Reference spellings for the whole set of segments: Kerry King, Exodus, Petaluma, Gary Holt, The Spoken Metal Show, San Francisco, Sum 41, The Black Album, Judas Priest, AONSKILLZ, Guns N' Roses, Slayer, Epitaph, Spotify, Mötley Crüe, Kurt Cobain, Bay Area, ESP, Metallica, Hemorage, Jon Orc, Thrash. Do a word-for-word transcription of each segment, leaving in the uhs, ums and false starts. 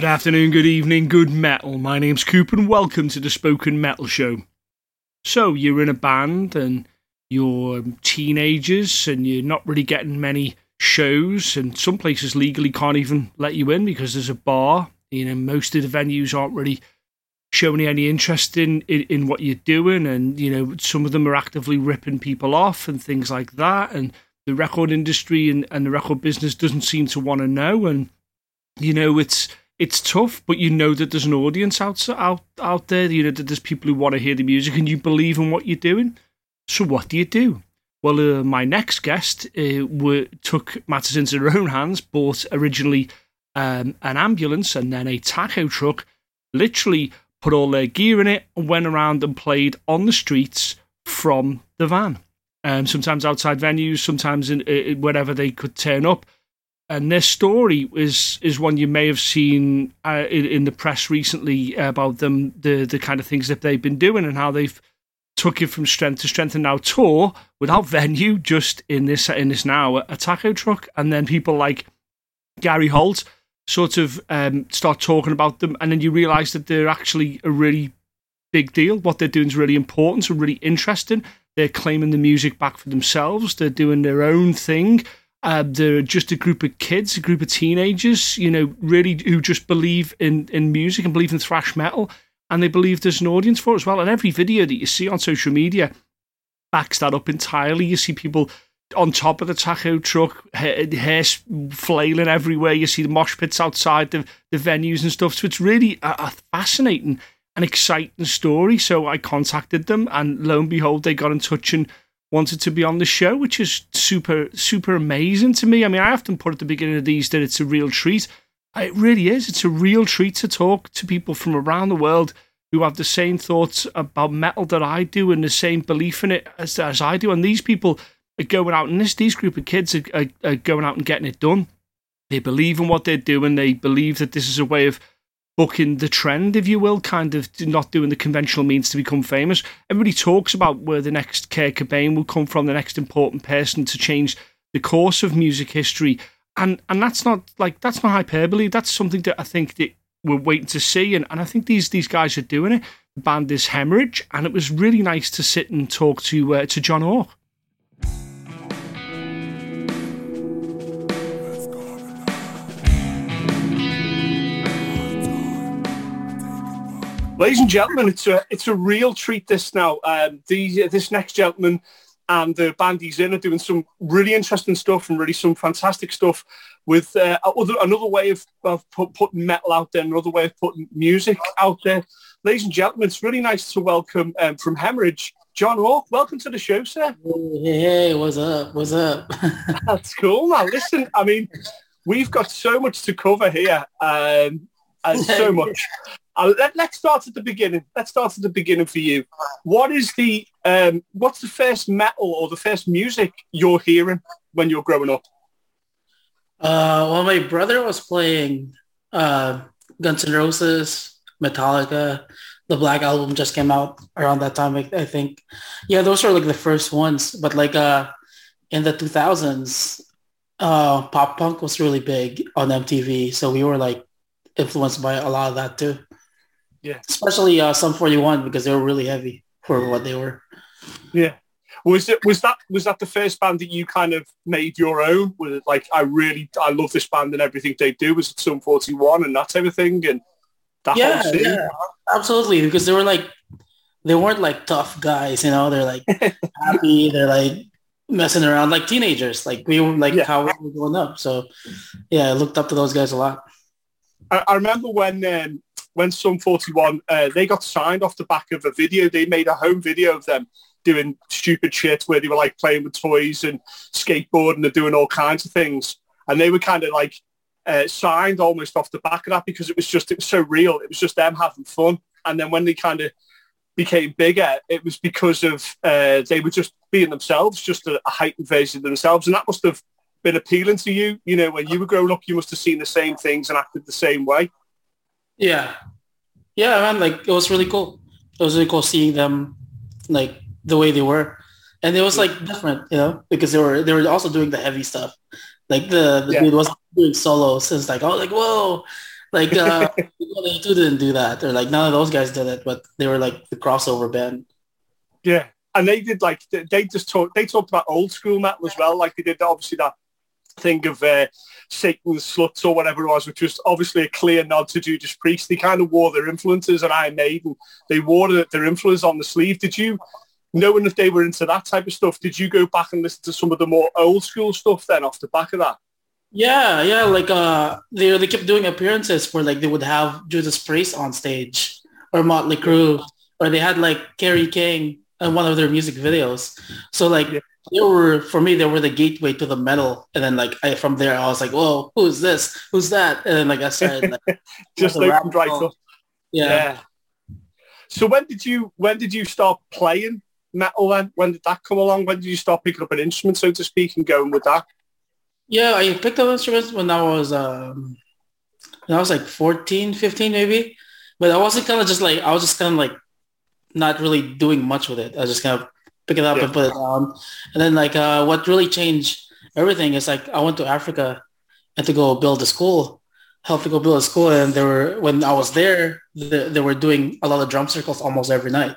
Good afternoon, good evening, good metal. My name's Coop and welcome to The Spoken Metal Show. So, you're in a band and you're teenagers and you're not really getting many shows, and some places legally can't even let you in because there's a bar. You know, most of the venues aren't really showing any interest in, in, in what you're doing, and, you know, some of them are actively ripping people off and things like that, and the record industry and, and the record business doesn't seem to want to know, and, you know, it's it's tough, but you know that there's an audience out, out, out there, you know, that there's people who want to hear the music, and you believe in what you're doing. So what do you do? Well, uh, my next guest uh, were, took matters into their own hands, bought originally um, an ambulance and then a taco truck, literally put all their gear in it and went around and played on the streets from the van. Um, sometimes outside venues, sometimes in, in wherever they could turn up. And their story is is one you may have seen uh, in, in the press recently about them, the the kind of things that they've been doing and how they've took it from strength to strength and now tour without venue, just in this in this now a taco truck. And then people like Gary Holt sort of um, start talking about them, and then you realise that they're actually a really big deal. What they're doing is really important and really interesting. They're claiming the music back for themselves. They're doing their own thing. Uh, they're just a group of kids, a group of teenagers, you know, really who just believe in, in music and believe in thrash metal, and they believe there's an audience for it as well. And every video that you see on social media backs that up entirely. You see people on top of the taco truck, hair, hair flailing everywhere. You see the mosh pits outside the, the venues and stuff. So it's really a, a fascinating and exciting story. So I contacted them, and lo and behold, they got in touch and wanted to be on the show, which is super, super amazing to me. I mean, I often put at the beginning of these that it's a real treat. It really is. It's a real treat to talk to people from around the world who have the same thoughts about metal that I do and the same belief in it as, as I do. And these people are going out, and this these group of kids are, are, are going out and getting it done. They believe in what they're doing. They believe that this is a way of bucking the trend, if you will, kind of not doing the conventional means to become famous. Everybody talks about where the next Kurt Cobain will come from, the next important person to change the course of music history, and and that's not like that's not hyperbole. That's something that I think that we're waiting to see, and, and I think these these guys are doing it. The band is Hemorage, and it was really nice to sit and talk to uh, to Jon Orc. Ladies and gentlemen, it's a it's a real treat this now. Um, the, this next gentleman and the band he's in are doing some really interesting stuff and really some fantastic stuff with uh, other, another way of, of put, putting metal out there, another way of putting music out there. Ladies and gentlemen, it's really nice to welcome um, from Hemorage, Jon Orc. Welcome to the show, sir. Hey, hey, what's up? What's up? That's cool, man. Listen, I mean, we've got so much to cover here, um, and so much. Uh, let, let's start at the beginning. Let's start at the beginning for you. What is the um, what's the first metal or the first music you're hearing when you're growing up? Uh, well, my brother was playing uh, Guns N' Roses, Metallica. The Black Album just came out around that time, I, I think. Yeah, those were like the first ones. But like uh, in the two thousands, uh, pop punk was really big on M T V, so we were like influenced by a lot of that too. Yeah, especially uh, Sum forty-one, because they were really heavy for what they were. Yeah, was it was that was that the first band that you kind of made your own? Was it like I really I love this band and everything they do? Was it Sum forty-one and that type of thing? And that yeah, whole yeah, absolutely, because they were like they weren't like tough guys, you know. They're like happy. They're like messing around like teenagers, like we were like yeah. how we were growing up. So yeah, I looked up to those guys a lot. I, I remember when. Um, When Sum forty-one, uh, they got signed off the back of a video. They made a home video of them doing stupid shit where they were like playing with toys and skateboarding and doing all kinds of things. And they were kind of like uh, signed almost off the back of that because it was just, it was so real. It was just them having fun. And then when they kind of became bigger, it was because of, uh, they were just being themselves, just a, a heightened version of themselves. And that must have been appealing to you. You know, when you were growing up, you must have seen the same things and acted the same way. Yeah. Yeah, man, like it was really cool. It was really cool seeing them like the way they were. And it was like different, you know, because they were they were also doing the heavy stuff. Like the, the yeah. dude wasn't doing solos. It's like, I was like, whoa, Like, uh, they too didn't do that. Or, like, none of those guys did it, but they were, like, the crossover band. Yeah. And they did, like, they just talked, they talked about old school metal as well. Like, they did, obviously, that thing of uh, Satan's Sluts or whatever it was, which was obviously a clear nod to Judas Priest. They kind of wore their influences and Iron Maiden. They wore their influence on the sleeve. Did you, knowing if they were into that type of stuff, did you go back and listen to some of the more old school stuff then off the back of that? Yeah, yeah, like uh, they they kept doing appearances where, like, they would have Judas Priest on stage, or Mötley Crüe, or they had, like, Kerry King in one of their music videos. So, like, yeah. they were, for me, they were the gateway to the metal. And then, like, I, from there, I was like, whoa, who's this? Who's that? And then, like I said, like, just opened right up. Yeah. yeah. So when did you when did you start playing metal then? When did that come along? When did you start picking up an instrument, so to speak, and going with that? Yeah, I picked up instruments when I was, um, when I was like fourteen, fifteen maybe. But I wasn't kind of just like, I was just kind of like not really doing much with it. I was just kind of pick it up yeah. and put it down. And then, like, uh, what really changed everything is, like, I went to Africa and to go build a school, help to go build a school. And there were, when I was there, they, they were doing a lot of drum circles almost every night.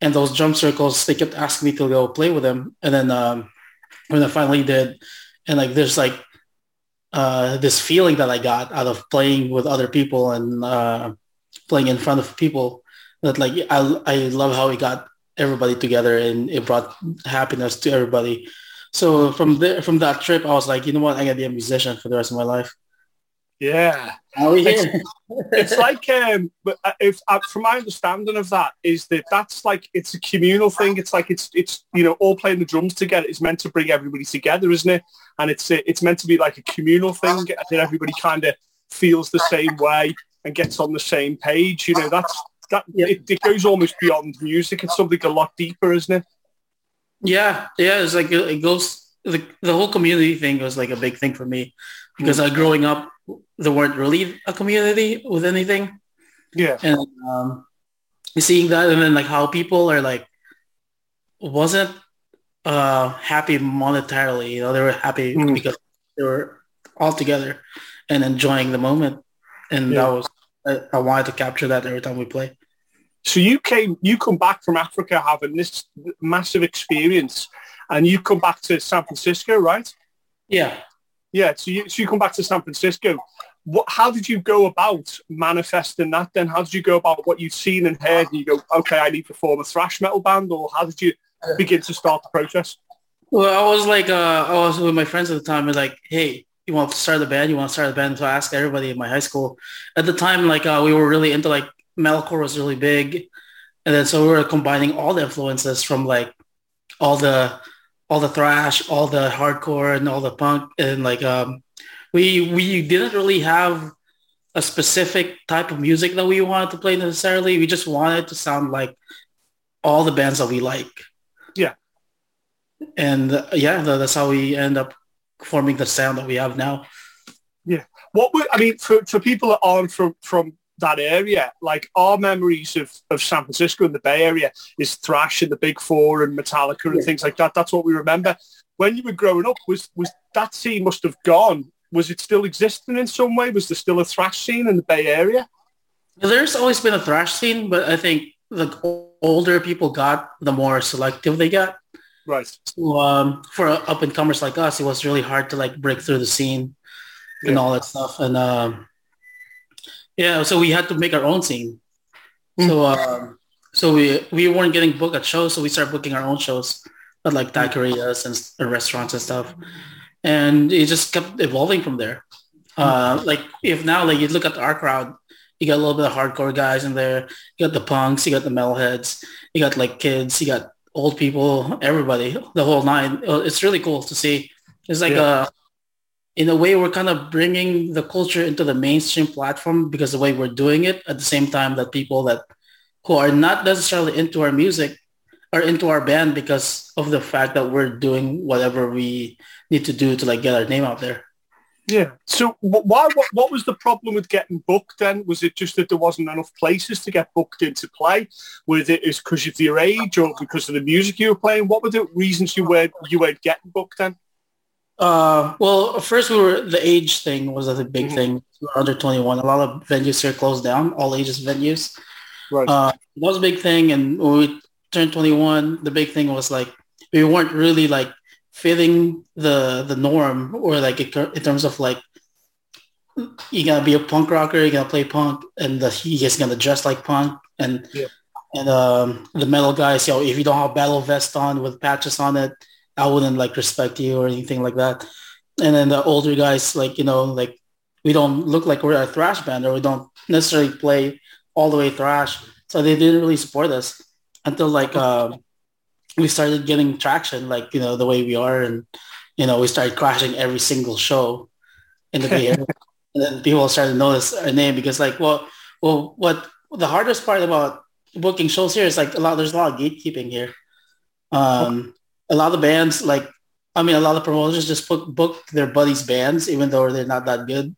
And those drum circles, they kept asking me to go play with them. And then um, when I finally did... And, like, there's, like, uh, this feeling that I got out of playing with other people and uh, playing in front of people that, like, I I love how we got everybody together and it brought happiness to everybody. So from there, from that trip, I was like, you know what? I'm going to be a musician for the rest of my life. Yeah. How are we here? It's, it's like, um, if uh, from my understanding of that is that that's like, it's a communal thing. It's like, it's, it's, you know, all playing the drums together is meant to bring everybody together, isn't it? And it's, it's meant to be like a communal thing that everybody kind of feels the same way and gets on the same page. You know, that's, that yeah. it, it goes almost beyond music. It's something a lot deeper, isn't it? Yeah. Yeah. It's like, it goes, the, the whole community thing was like a big thing for me because mm. I, growing up, there weren't really a community with anything. Yeah. And um, seeing that and then like how people are like, wasn't uh, happy monetarily. You know, they were happy mm. because they were all together and enjoying the moment. And yeah. that was, I, I wanted to capture that every time we play. So you came, you come back from Africa having this massive experience and you come back to San Francisco, right? Yeah. Yeah, so you, so you come back to San Francisco. What, how did you go about manifesting that then? How did you go about what you've seen and heard? And you go, okay, I need to form a thrash metal band, or how did you begin to start the process? Well, I was like, uh, I was with my friends at the time. I was like, hey, you want to start a band? You want to start a band? So I asked everybody in my high school. At the time, like uh, we were really into like metalcore was really big. And then so we were combining all the influences from like all the... all the thrash, all the hardcore, and all the punk, and like um, we we didn't really have a specific type of music that we wanted to play necessarily. We just wanted to sound like all the bands that we like. Yeah, and uh, yeah, that's how we end up forming the sound that we have now. Yeah, what would I mean for for people that aren't from from. that area, like our memories of, of San Francisco and the Bay Area is thrash and the Big Four and Metallica and yeah. things like that. That's what we remember. When you were growing up, was was that scene must have gone. Was it still existing in some way? Was there still a thrash scene in the Bay Area? There's always been a thrash scene, but I think the older people got, the more selective they got. Right. So um, for up-and-comers like us, it was really hard to like break through the scene yeah. and all that stuff. And um yeah, so we had to make our own scene. Mm. So uh, so we we weren't getting booked at shows, so we started booking our own shows at like taquerias and, and restaurants and stuff. And it just kept evolving from there. Uh, like if now like you look at our crowd, you got a little bit of hardcore guys in there, you got the punks, you got the metalheads, you got like kids, you got old people, everybody, the whole nine. It's really cool to see. It's like yeah. a... in a way, we're kind of bringing the culture into the mainstream platform because the way we're doing it at the same time that people that who are not necessarily into our music are into our band because of the fact that we're doing whatever we need to do to like get our name out there. Yeah. So why, what, what was the problem with getting booked then? Was it just that there wasn't enough places to get booked into play? Was it because of your age or because of the music you were playing? What were the reasons you weren't, you weren't getting booked then? Uh, well, first we were, the age thing was a big mm-hmm. thing. We were under twenty-one. A lot of venues here closed down, all ages venues. Right. Uh, it was a big thing. And when we turned twenty-one, the big thing was like, we weren't really like fitting the, the norm or like it, in terms of like, you gotta be a punk rocker, you gotta play punk, and the, he is gonna dress like punk. And yeah. and um, the metal guys, yo, if you don't have battle vest on with patches on it, I wouldn't like respect you or anything like that. And then the older guys, like, you know, like we don't look like we're a thrash band or we don't necessarily play all the way thrash. So they didn't really support us until like uh, we started getting traction, like, you know, the way we are. And, you know, we started crashing every single show in the Bay Area. And then people started to notice our name because, like, well, well, what the hardest part about booking shows here is like a lot. There's a lot of gatekeeping here. Um, a lot of bands, like, I mean, a lot of promoters just book book their buddies' bands, even though they're not that good.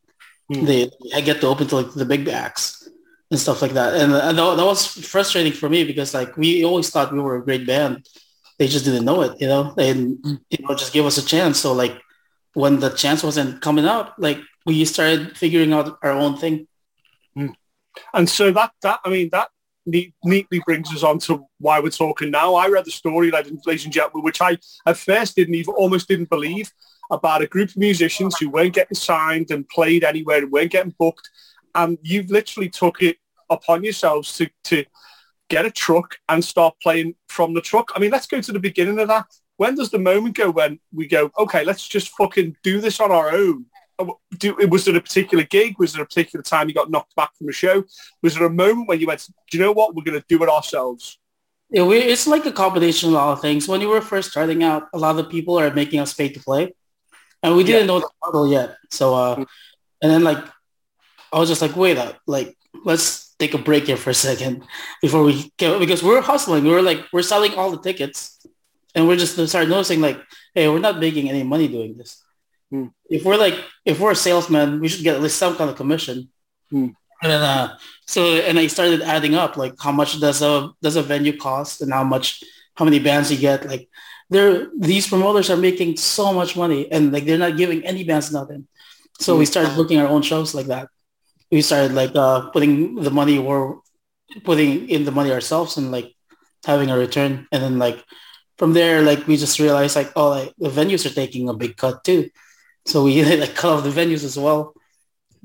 Mm. They I get to open to like the big acts and stuff like that, and, and that was frustrating for me because like we always thought we were a great band. They just didn't know it, you know. They didn't, you know, just give us a chance. So like when the chance wasn't coming up, like. We started figuring out our own thing. And so that, that I mean, that neat, neatly brings us on to why we're talking now. I read the story, ladies and gentlemen, which I at first didn't even, almost didn't believe, about a group of musicians who weren't getting signed and played anywhere and weren't getting booked. And you've literally took it upon yourselves to, to get a truck and start playing from the truck. I mean, let's go to the beginning of that. When does the moment go when we go, okay, let's just fucking do this on our own? Do, was there a particular gig? Was there a particular time you got knocked back from a show? Was there a moment when you went, do you know what? We're going to do it ourselves. Yeah, we, it's like a combination of a lot of things. When you were first starting out, a lot of people are making us pay to play. And we didn't yeah. know the model yet. So, uh, mm-hmm. and then like, I was just like, wait up, like, let's take a break here for a second before we get, because we were hustling. We were like, we're selling all the tickets and we're just started noticing like, hey, we're not making any money doing this. Hmm. If we're like, if we're a salesman, we should get at least some kind of commission. Hmm. And then, uh, so, and I started adding up, like, how much does a does a venue cost, and how much, how many bands you get. Like, they're these promoters are making so much money, and like they're not giving any bands nothing. So hmm. we started booking our own shows like that. We started like uh, putting the money or putting in the money ourselves, and like having a return. And then like from there, like we just realized like, oh, like, the venues are taking a big cut too. So we like cut off the venues as well.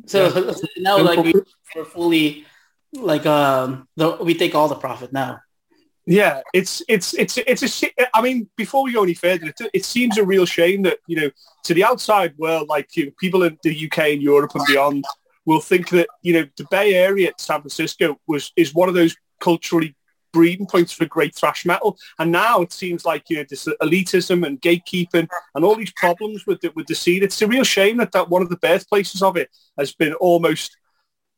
So yeah. now like we, we're fully like um the, we take all the profit now. Yeah, it's it's it's it's a. I mean, before we go any further, it, it seems a real shame that, you know, to the outside world, like, you know, people in the U K and Europe and beyond will think that, you know, the Bay Area, San Francisco, was is one of those culturally breeding points for great thrash metal, and now it seems like, you know, this elitism and gatekeeping and all these problems with the, with the scene. It's a real shame that, that one of the birthplaces of it has been almost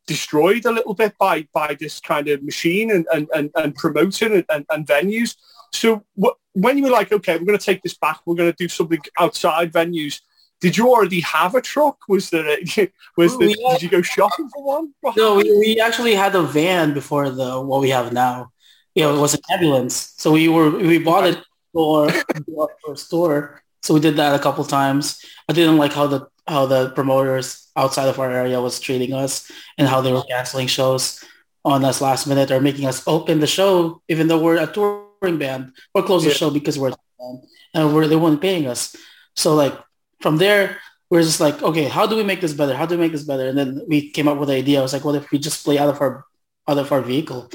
destroyed a little bit by by this kind of machine and and and, and promoting and, and, and venues. So what, when you were like, okay, we're going to take this back, we're going to do something outside venues. Did you already have a truck? Was there? A, was there? Had, did you go shopping for one? No, we, we actually had a van before the what we have now. Yeah, it was an ambulance. So we were we bought it for, for a store. So we did that a couple times. I didn't like how the how the promoters outside of our area was treating us and how they were canceling shows on us last minute or making us open the show even though we're a touring band or close yeah. the show because we're a band and we're, they weren't paying us. So like from there we're just like, okay, how do we make this better? How do we make this better? And then we came up with the idea. I was like, what if we just play out of our out of our vehicle?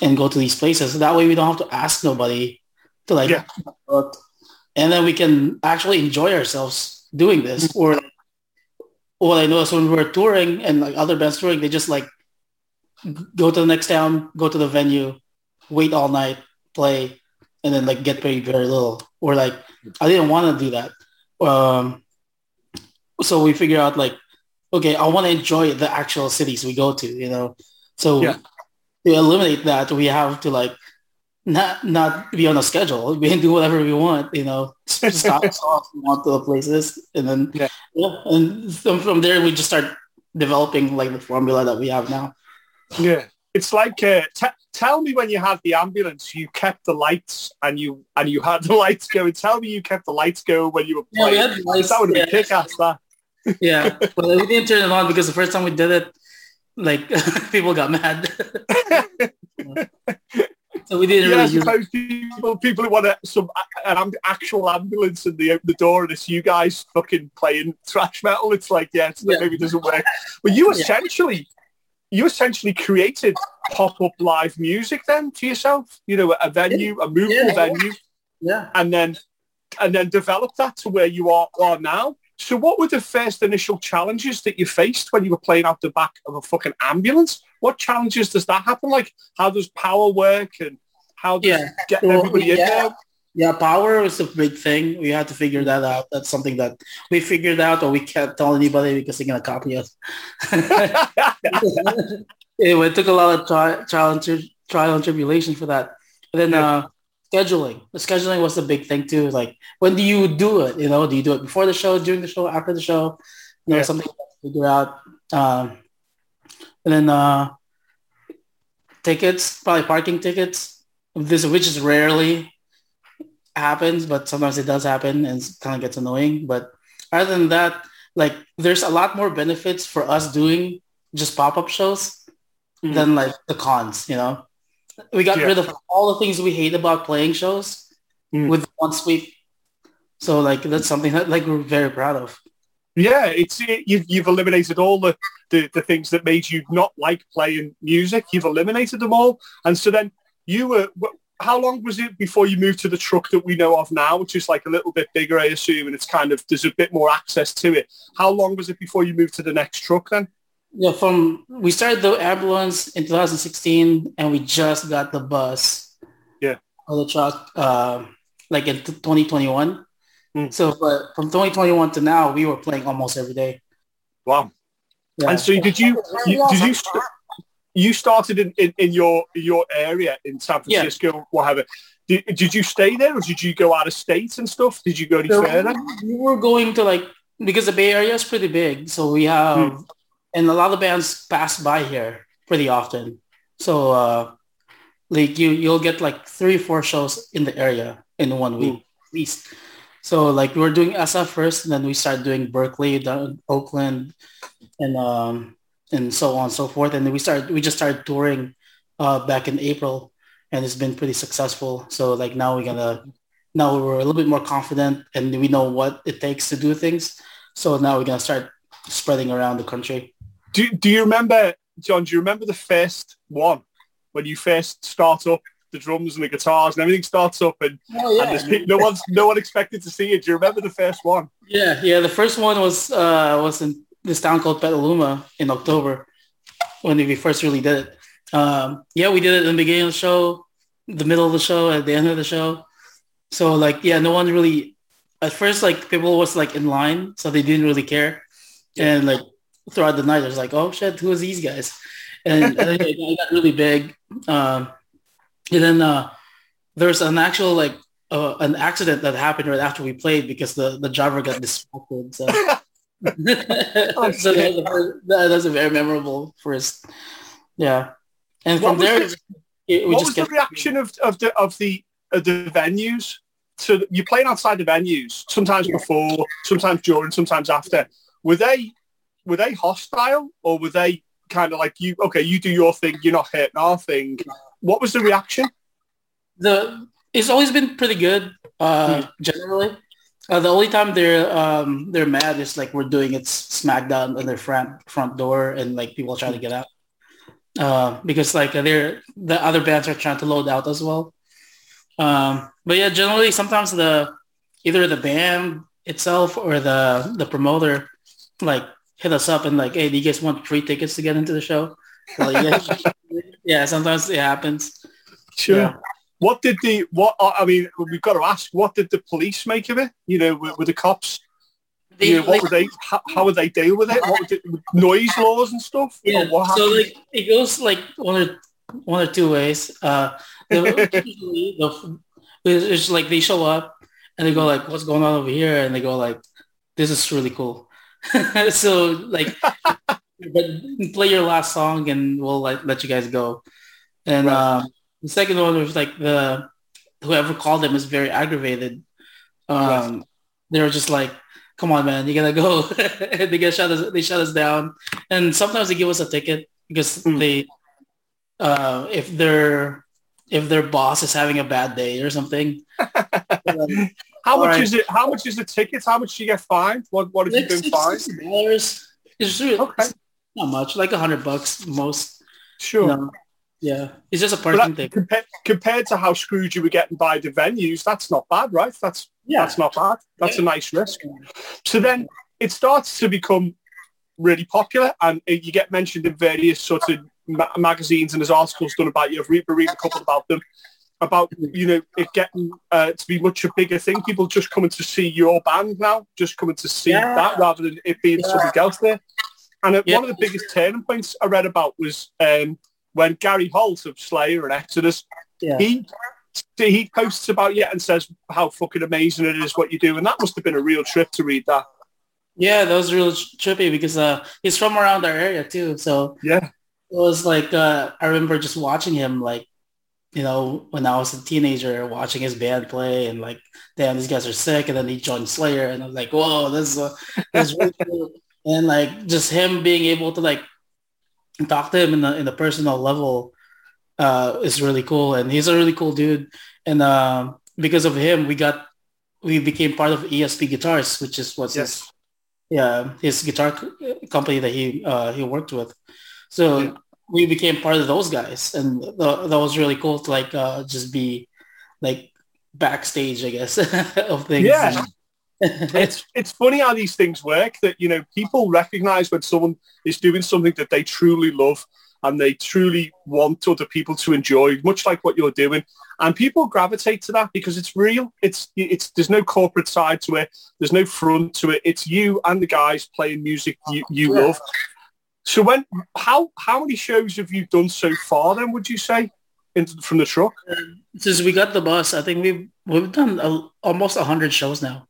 And go to these places. That way we don't have to ask nobody to like yeah. and then we can actually enjoy ourselves doing this. Or what I noticed when we were touring and like other bands touring, they just like go to the next town, go to the venue, wait all night, play, and then like get paid very little. Or like I didn't want to do that. Um so we figure out like, okay, I want to enjoy the actual cities we go to, you know. So yeah. to eliminate that, we have to like not not be on a schedule. We can do whatever we want, you know. Stop off, we want to the places, and then yeah. yeah, and from there we just start developing like the formula that we have now. Yeah, It's like uh, t- tell me when you had the ambulance, you kept the lights and you and you had the lights going. Tell me you kept the lights going when you were playing. Yeah, we had lights. That would have been yeah. kick-ass, that. Yeah, but we didn't turn them on because the first time we did it, like people got mad. So we didn't. Yeah, really I suppose people people who want a, some an actual ambulance and they open the door and it's you guys fucking playing thrash metal. It's like yeah, it's, yeah. maybe it doesn't work. But you essentially. Yeah. You essentially created pop-up live music then to yourself, you know, a venue, a movable yeah. venue, yeah, and then and then developed that to where you are, are now. So what were the first initial challenges that you faced when you were playing out the back of a fucking ambulance? What challenges does that happen? Like, how does power work and how does yeah. getting well, everybody yeah. in there? Yeah, power was a big thing. We had to figure that out. That's something that we figured out, or we can't tell anybody because they're going to copy us. Anyway, it took a lot of tri- trial, and tri- trial and tribulation for that. And then yeah. uh, scheduling. The scheduling was the big thing, too. Like, when do you do it? You know, do you do it before the show, during the show, after the show? You know, yeah. something to figure out. Um, and then uh, tickets, probably parking tickets, this which is rarely... happens, but sometimes it does happen and it kind of gets annoying. But other than that, like, there's a lot more benefits for us doing just pop-up shows mm-hmm. than like the cons, you know. We got yeah. rid of all the things we hate about playing shows mm. with one sweep. So like that's something that like we're very proud of. Yeah, it's it, you've, you've eliminated all the, the the things that made you not like playing music. You've eliminated them all. And so then you were how long was it before you moved to the truck that we know of now, which is like a little bit bigger, I assume, and it's kind of, there's a bit more access to it. How long was it before you moved to the next truck then? Yeah, from, we started the ambulance in twenty sixteen and we just got the bus. Yeah. Or the truck, uh, like in twenty twenty-one. Mm. So but from twenty twenty-one to now, we were playing almost every day. Wow. Yeah. And so did you, you did you, st- You started in, in, in your your area in San Francisco, yeah. what have you. Did, did you stay there or did you go out of state and stuff? Did you go any so further? We were going to like, because the Bay Area is pretty big. So we have, hmm. and a lot of bands pass by here pretty often. So uh, like you, you'll get like three, four shows in the area in one week hmm. at least. So like we were doing S F first and then we started doing Berkeley, down Oakland, and um and so on and so forth. And then we started, we just started touring uh, back in April and it's been pretty successful. So like now we're gonna, now we're a little bit more confident and we know what it takes to do things. So now we're gonna start spreading around the country. Do do you remember, John, do you remember the first one when you first start up the drums and the guitars and everything starts up and, oh, yeah. and people, no one's, no one expected to see it. Do you remember the first one? Yeah, yeah. The first one was, uh, was in, this town called Petaluma in October when we first really did it. Um, yeah, we did it in the beginning of the show, the middle of the show, at the end of the show. So like, yeah, no one really, at first, like people was like in line, so they didn't really care. And like throughout the night, it was like, oh shit, who is these guys? And, and then it got really big. Um, and then uh, there's an actual like, uh, an accident that happened right after we played because the, the driver got distracted. So. oh, so that was, a very, that was a very memorable first, yeah. And from there, the, it, we what just was the reaction of, of the of the of the venues? So you're playing outside the venues sometimes yeah. before, sometimes during, sometimes after. Were they were they hostile or were they kind of like you? Okay, you do your thing. You're not hurting our thing. What was the reaction? The it's always been pretty good uh, hmm. generally. Uh, the only time they're um, they're mad is like we're doing it smack down on their front front door and like people try to get out uh, because like they're the other bands are trying to load out as well. Um, but yeah, generally sometimes the either the band itself or the the promoter like hit us up and like, hey, do you guys want free tickets to get into the show? Like, yeah. yeah, sometimes it happens. Sure. Yeah. What did the, what, I mean, we've got to ask, what did the police make of it? You know, with, with the cops, they, you know, what like, were they, how, how would they deal with it? What was it, noise laws and stuff? Yeah, you know, what so like, it goes like one or, one or two ways. Uh, usually, the, it's like they show up and they go like, what's going on over here? And they go like, this is really cool. So like, But play your last song and we'll like, let you guys go. And right. uh, the second one was like the whoever called them is very aggravated. Um, right. They were just like, "Come on, man, you gotta go." they get shut us. They shut us down. And sometimes they give us a ticket because mm. they, uh, if their if their boss is having a bad day or something. um, how much right. is it? How much is the tickets? How much do you get fined? What What have like you been fined? sixty dollars It's really okay. Not much, like a hundred bucks most. Sure. You know, yeah, it's just a parking thing. Compared, compared to how screwed you were getting by the venues, that's not bad, right? That's yeah. that's not bad. That's yeah. a nice risk. So then it starts to become really popular, and you get mentioned in various sorts of ma- magazines, and there's articles done about you. I've read, read a couple about them, about you know it getting uh, to be much a bigger thing. People just coming to see your band now, just coming to see yeah. that rather than it being yeah. something else there. And yep. one of the biggest turning points I read about was um, when Gary Holt of Slayer and Exodus, yeah. he he posts about you and says how fucking amazing it is what you do. And that must have been a real trip to read that. Yeah, that was real trippy because uh, he's from around our area too. So yeah, it was like, uh, I remember just watching him like, you know, when I was a teenager watching his band play and like, damn, these guys are sick. And then he joined Slayer and I was like, whoa, this is, uh, this is really cool. And like just him being able to like talk to him in the in the personal level uh, is really cool, and he's a really cool dude. And uh, because of him, we got we became part of E S P Guitars, which is what's yes. his yeah his guitar co- company that he uh, he worked with. So yeah. we became part of those guys, and th- that was really cool to like uh, just be like backstage, I guess, of things. Yeah. And, it's it's funny how these things work, that you know people recognize when someone is doing something that they truly love and they truly want other people to enjoy, much like what you're doing, and people gravitate to that because it's real. It's it's There's no corporate side to it, there's no front to it. It's you and the guys playing music you, you love. So when how how many shows have you done so far then, would you say, in, from the truck since we got the bus? I think we've we've done a, almost one hundred shows now.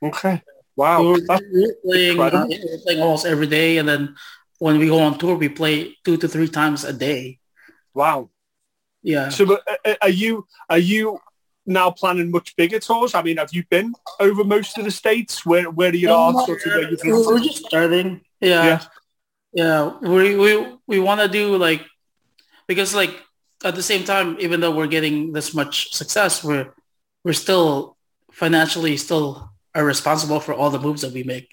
Okay. Wow. We're, we're playing, uh, we're playing almost every day, and then when we go on tour, we play two to three times a day. Wow. Yeah. So, uh, are you are you now planning much bigger tours? I mean, have you been over most of the states? Where where do you um, are? Sort of where you've we're, we're just starting. Yeah. Yeah. yeah. We we we want to do like, because like at the same time, even though we're getting this much success, we're we're still financially still. are responsible for all the moves that we make.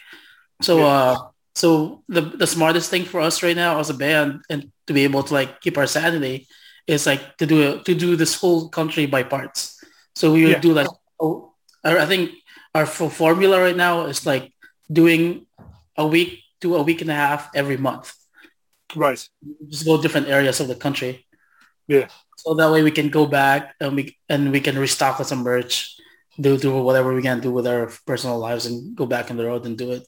So yeah. uh so the the smartest thing for us right now as a band, and to be able to like keep our sanity, is like to do a, to do this whole country by parts. So we would yeah. do like oh, I think our full formula right now is like doing a week to a week and a half every month. Right. Just go different areas of the country. Yeah. So that way we can go back and we and we can restock with some merch. Do, do whatever we can do with our personal lives and go back on the road and do it.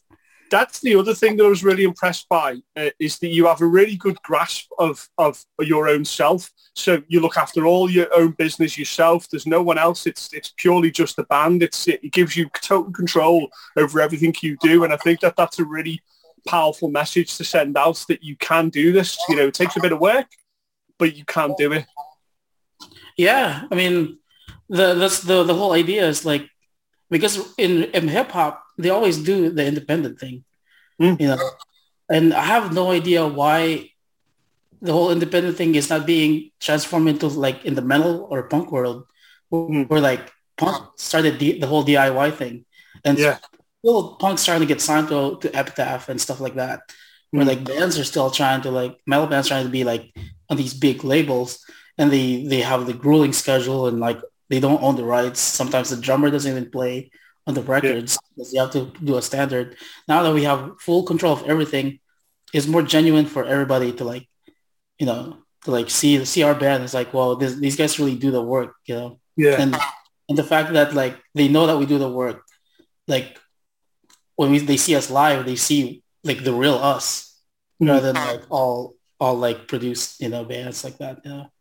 That's the other thing that I was really impressed by, uh, is that you have a really good grasp of, of your own self. So you look after all your own business yourself. There's no one else. It's it's purely just the band. It's, it gives you total control over everything you do. And I think that that's a really powerful message to send out, that you can do this. You know, it takes a bit of work, but you can do it. Yeah. I mean... The that's the the whole idea is like, because in, in hip hop they always do the independent thing, mm. you know, and I have no idea why the whole independent thing is not being transformed into like in the metal or punk world, mm. where like punk started the, the whole D I Y thing, and yeah. still punk's trying to get signed to, to Epitaph and stuff like that, mm. where like bands are still trying to like metal bands trying to be like on these big labels, and they they have the grueling schedule and like. They don't own the rights. Sometimes the drummer doesn't even play on the records because yeah. you have to do a standard. Now that we have full control of everything, it's more genuine for everybody to like, you know, to like see see our band. It's like, well, this, these guys really do the work, you know. Yeah. And and the fact that like they know that we do the work, like when we they see us live, they see like the real us, mm-hmm. rather than like all all like produced, you know, bands like that, you know.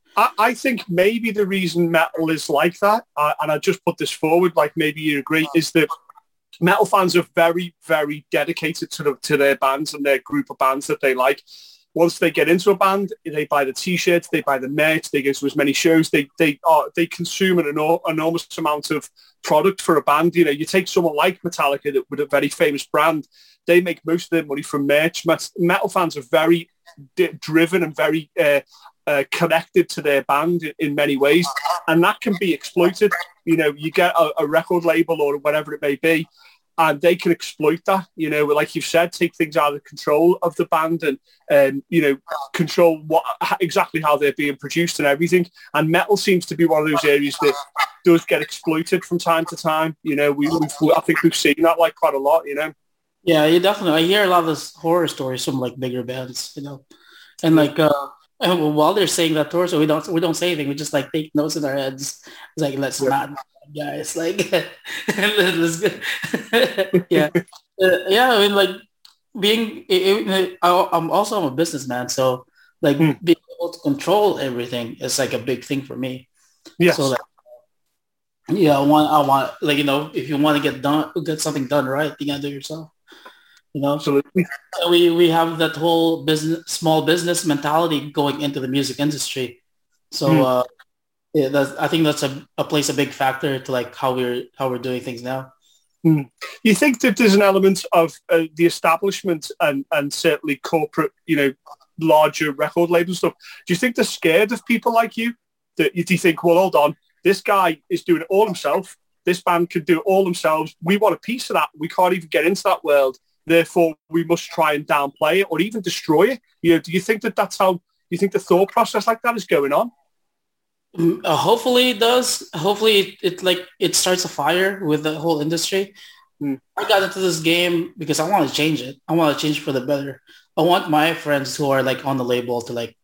I think maybe the reason metal is like that, uh, and I just put this forward, like maybe you agree, is that metal fans are very, very dedicated to the, to their bands and their group of bands that they like. Once they get into a band, they buy the T-shirts, they buy the merch, they go to as many shows. They they are they consume an enor- enormous amount of product for a band. You know, you take someone like Metallica, that with a very famous brand, they make most of their money from merch. Metal fans are very d- driven and very uh, uh, connected to their band in many ways, and that can be exploited. You know, you get a, a record label or whatever it may be, and they can exploit that, you know, like you've said, take things out of control of the band and, um, you know, control what exactly how they're being produced and everything. And metal seems to be one of those areas that does get exploited from time to time. You know, we we've, I think we've seen that like quite a lot, you know. Yeah, you definitely. I hear a lot of those horror stories from like bigger bands, you know, and like uh, while they're saying that horror story, we don't we don't say anything. We just like take notes in our heads. It's like let's yeah. not. Yeah, it's like, yeah, uh, yeah. I mean, like being, it, it, I, I'm also I'm a businessman, so like mm. being able to control everything is like a big thing for me. Yeah. So like, yeah, I want, I want, like you know, if you want to get done, get something done right, you gotta do it yourself. You know, absolutely. We we have that whole business, small business mentality going into the music industry, so. Mm. uh Yeah, that's, I think that's a, a place a big factor to like how we're how we're doing things now. Mm. You think that there's an element of uh, the establishment and, and certainly corporate, you know, larger record labels stuff. Do you think they're scared of people like you? That you, do you think, well, hold on, this guy is doing it all himself. This band can do it all themselves. We want a piece of that. We can't even get into that world. Therefore, we must try and downplay it or even destroy it. You know, do you think that that's how? Do you think the thought process like that is going on? Uh, hopefully it does. Hopefully it, it like it starts a fire with the whole industry. Mm. I got into this game because I want to change it. I want to change it for the better. I want my friends who are like on the label to like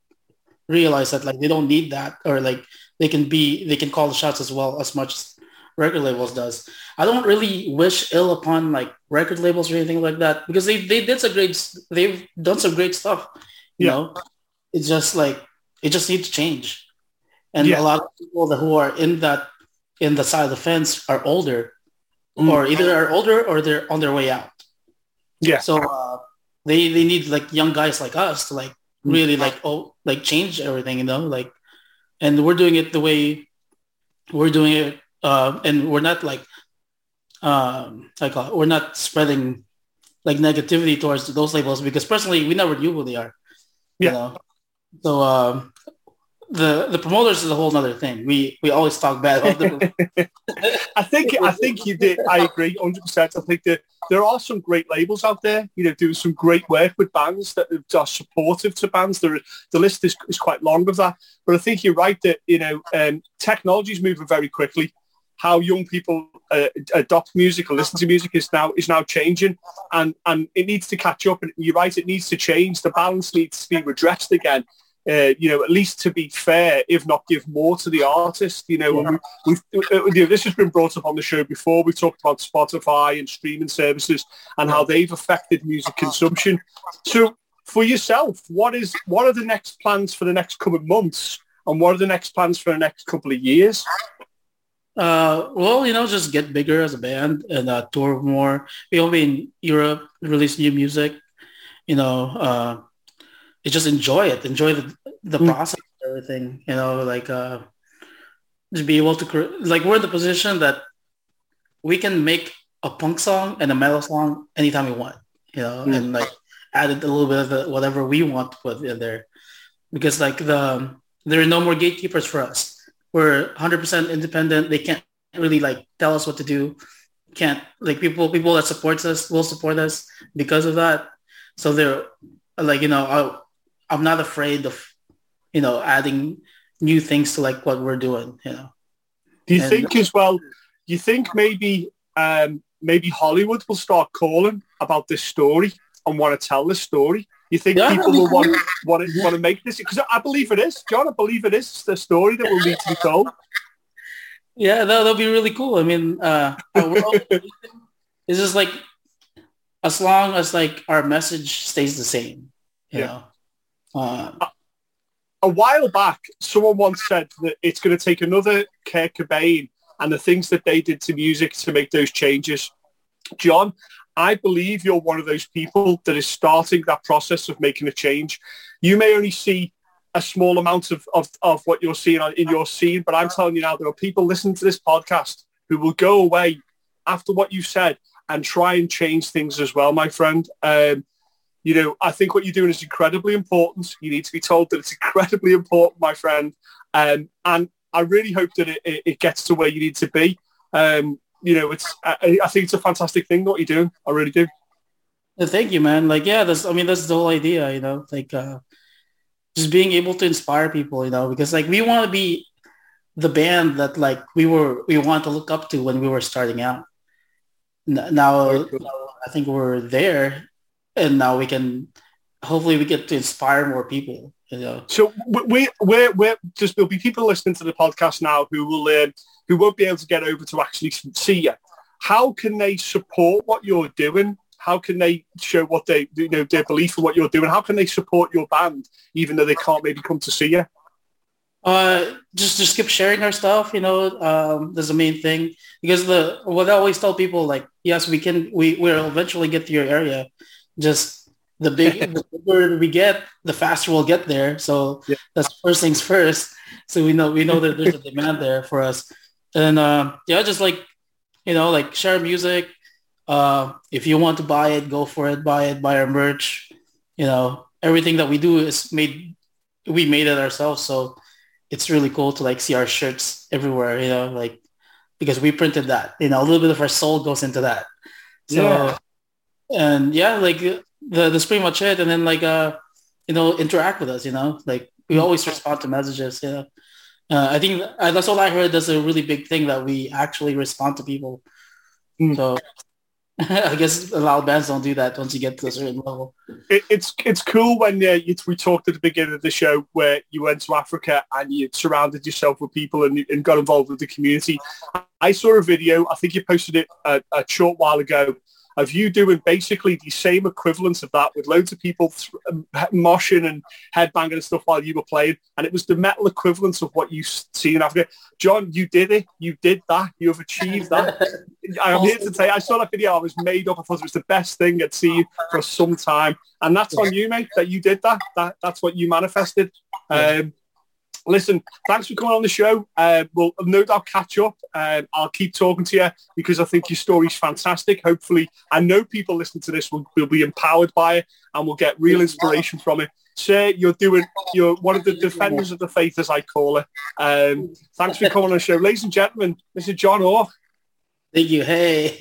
realize that like they don't need that, or like they can be they can call the shots as well as much as record labels does. I don't really wish ill upon like record labels or anything like that, because they they did some great they've done some great stuff. You yeah. know, it's just like it just needs to change. And yeah. a lot of people that, who are in that in the side of the fence are older, mm. or either are older or they're on their way out. Yeah. So uh, they they need like young guys like us to like really like oh like change everything, you know, like, and we're doing it the way we're doing it, uh, and we're not like um like uh, we're not spreading like negativity towards those labels, because personally we never knew who they are. Yeah. You know? So. Um, The the promoters is a whole other thing. We we always talk bad about them. I think I think you did. I agree, one hundred percent. I think that there are some great labels out there, you know, doing some great work with bands that are supportive to bands. There, the list is, is quite long of that. But I think you're right that, you know, um, technology is moving very quickly. How young people uh, adopt music or listen to music is now is now changing, and and it needs to catch up. And you're right, it needs to change. The balance needs to be redressed again. Uh, you know, at least to be fair, if not give more to the artist. You know, yeah. we, we've, you know, this has been brought up on the show before. We've talked about Spotify and streaming services and how they've affected music consumption. So for yourself, what is what are the next plans for the next coming months, and what are the next plans for the next couple of years? Uh, well, you know, just get bigger as a band and uh, tour more. We'll be in Europe, release new music, you know, uh It's just enjoy it, enjoy the, the mm. process and everything, you know, like uh, just be able to, like we're in the position that we can make a punk song and a metal song anytime we want, you know, mm. and like add a little bit of the, whatever we want with in there, because like the there are no more gatekeepers for us. We're one hundred percent independent. They can't really like tell us what to do. Can't like people, people that supports us will support us because of that. So they're like, you know, I, I'm not afraid of, you know, adding new things to like what we're doing, you know. Do you and, think as well, you think maybe um, maybe Hollywood will start calling about this story and want to tell this story? You think yeah, people will want, want, to, want to make this? Because I believe it is, John, I believe it is the story that will need to be told. Yeah, that will be really cool. I mean, uh, it's just like, as long as like our message stays the same, you yeah. know. Uh, a while back, someone once said that it's going to take another Kurt Cobain and the things that they did to music to make those changes. John, I believe you're one of those people that is starting that process of making a change. You may only see a small amount of, of, of what you're seeing in your scene, but I'm telling you now, there are people listening to this podcast who will go away after what you said and try and change things as well, my friend. Um, you know, I think what you're doing is incredibly important. You need to be told that it's incredibly important, my friend. Um, and I really hope that it, it gets to where you need to be. Um, you know, it's, I, I think it's a fantastic thing what you're doing. I really do. Thank you, man. Like, yeah, that's, I mean, that's the whole idea, you know, like, uh, just being able to inspire people, you know, because like we want to be the band that like we were, we want to look up to when we were starting out. Now, now I think we're there, and now we can, hopefully we get to inspire more people. You know? So we, we, we just, there'll be people listening to the podcast now who will, uh, who won't be able to get over to actually see you. How can they support what you're doing? How can they show what they, you know, their belief in what you're doing? How can they support your band, even though they can't maybe come to see you? Uh, just, just keep sharing our stuff, you know, um, that's the main thing. Because the, what I always tell people, like, yes, we can, we will eventually get to your area. Just the, big, the bigger we get, the faster we'll get there. So yeah. That's first things first. So we know, we know that there's a demand there for us. And uh, yeah, just like, you know, like share music. Uh, if you want to buy it, go for it, buy it, buy our merch. You know, everything that we do is made, we made it ourselves. So it's really cool to like see our shirts everywhere, you know, like, because we printed that, you know, a little bit of our soul goes into that. So, yeah. and yeah, like the, that's pretty much it. And then like, uh, you know, interact with us, you know, like we always respond to messages. You know, uh, I think that's all I heard. That's a really big thing that we actually respond to people. Mm. So I guess a lot of bands don't do that once you get to a certain level. It, it's it's cool when uh, you, we talked at the beginning of the show where you went to Africa and you surrounded yourself with people and, and got involved with the community. I saw a video, I think you posted it a, a short while ago, of you doing basically the same equivalent of that with loads of people th- moshing and headbanging and stuff while you were playing. And it was the metal equivalent of what you see in Africa. John, you did it. You did that. You have achieved that. I'm here to say, I saw that video. I was made up. I thought it was the best thing I'd seen for some time. And that's on you, mate, that you did that. that that's what you manifested. Um, Listen, thanks for coming on the show. Uh, we'll no doubt catch up. Uh, I'll keep talking to you because I think your story's fantastic. Hopefully, I know people listening to this will, will be empowered by it and will get real inspiration from it. Sir, you're doing, you're one of the defenders of the faith, as I call it. Um, thanks for coming on the show. Ladies and gentlemen, this is Jon Orc. Thank you. Hey.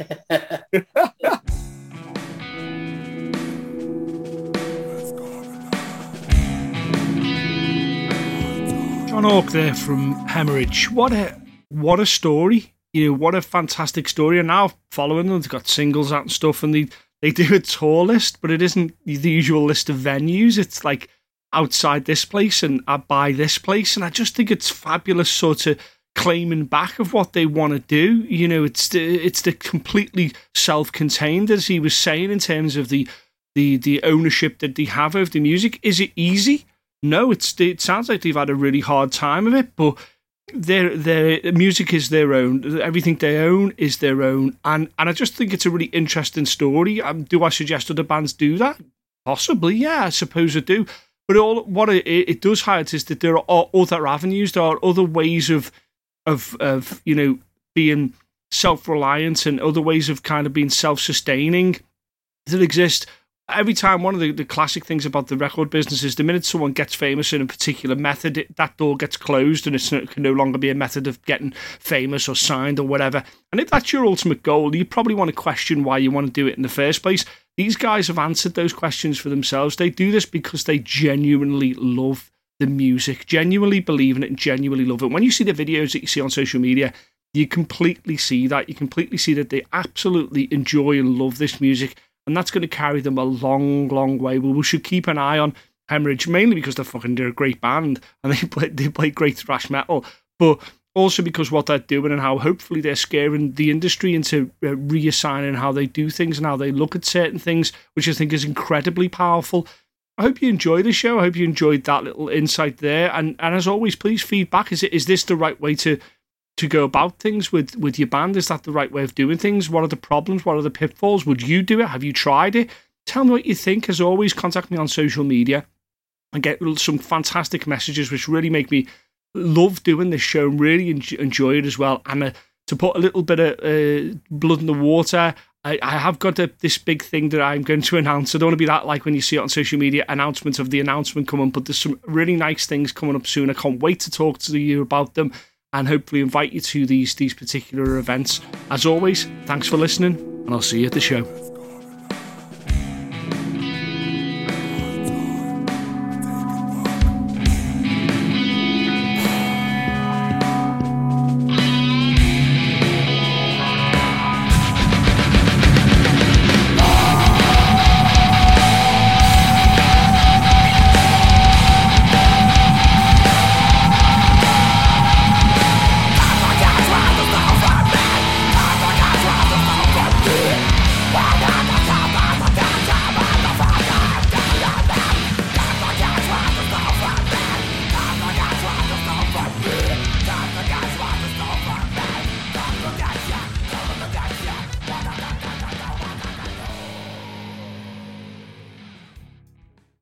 Jon Orc there from Hemorage. What a what a story! You know, what a fantastic story. And now following them, they've got singles out and stuff, and they they do a tour list, but it isn't the usual list of venues. It's like outside this place and I buy this place, and I just think it's fabulous, sort of claiming back of what they want to do. You know, it's the, it's the completely self-contained, as he was saying, in terms of the the the ownership that they have of the music. Is it easy? No, it's, it sounds like they've had a really hard time of it, but their their music is their own. Everything they own is their own. And and I just think it's a really interesting story. Um, do I suggest other bands do that? Possibly, yeah, I suppose I do. But all what it, it does highlight is that there are other avenues, there are other ways of, of, of you know, being self-reliant and other ways of kind of being self-sustaining that exist. Every time, one of the, the classic things about the record business is the minute someone gets famous in a particular method, it, that door gets closed and it's, it can no longer be a method of getting famous or signed or whatever. And if that's your ultimate goal, you probably want to question why you want to do it in the first place. These guys have answered those questions for themselves. They do this because they genuinely love the music, genuinely believe in it and genuinely love it. When you see the videos that you see on social media, you completely see that. You completely see that they absolutely enjoy and love this music. And that's going to carry them a long, long way. Well, we should keep an eye on Hemorage, mainly because they're fucking they're a great band and they play they play great thrash metal, but also because what they're doing and how hopefully they're scaring the industry into uh, reassigning how they do things and how they look at certain things, which I think is incredibly powerful. I hope you enjoy the show. I hope you enjoyed that little insight there. And and as always, please feedback. Is it is this the right way to? to go about things with, with your band? Is that the right way of doing things? What are the problems? What are the pitfalls? Would you do it? Have you tried it? Tell me what you think. As always, contact me on social media. I get some fantastic messages, which really make me love doing this show and really enjoy it as well. And uh, to put a little bit of uh, blood in the water, I, I have got a, this big thing that I'm going to announce. I don't want to be that, like when you see it on social media, announcements of the announcement coming, but there's some really nice things coming up soon. I can't wait to talk to you about them and hopefully invite you to these, these particular events. As always, thanks for listening, and I'll see you at the show.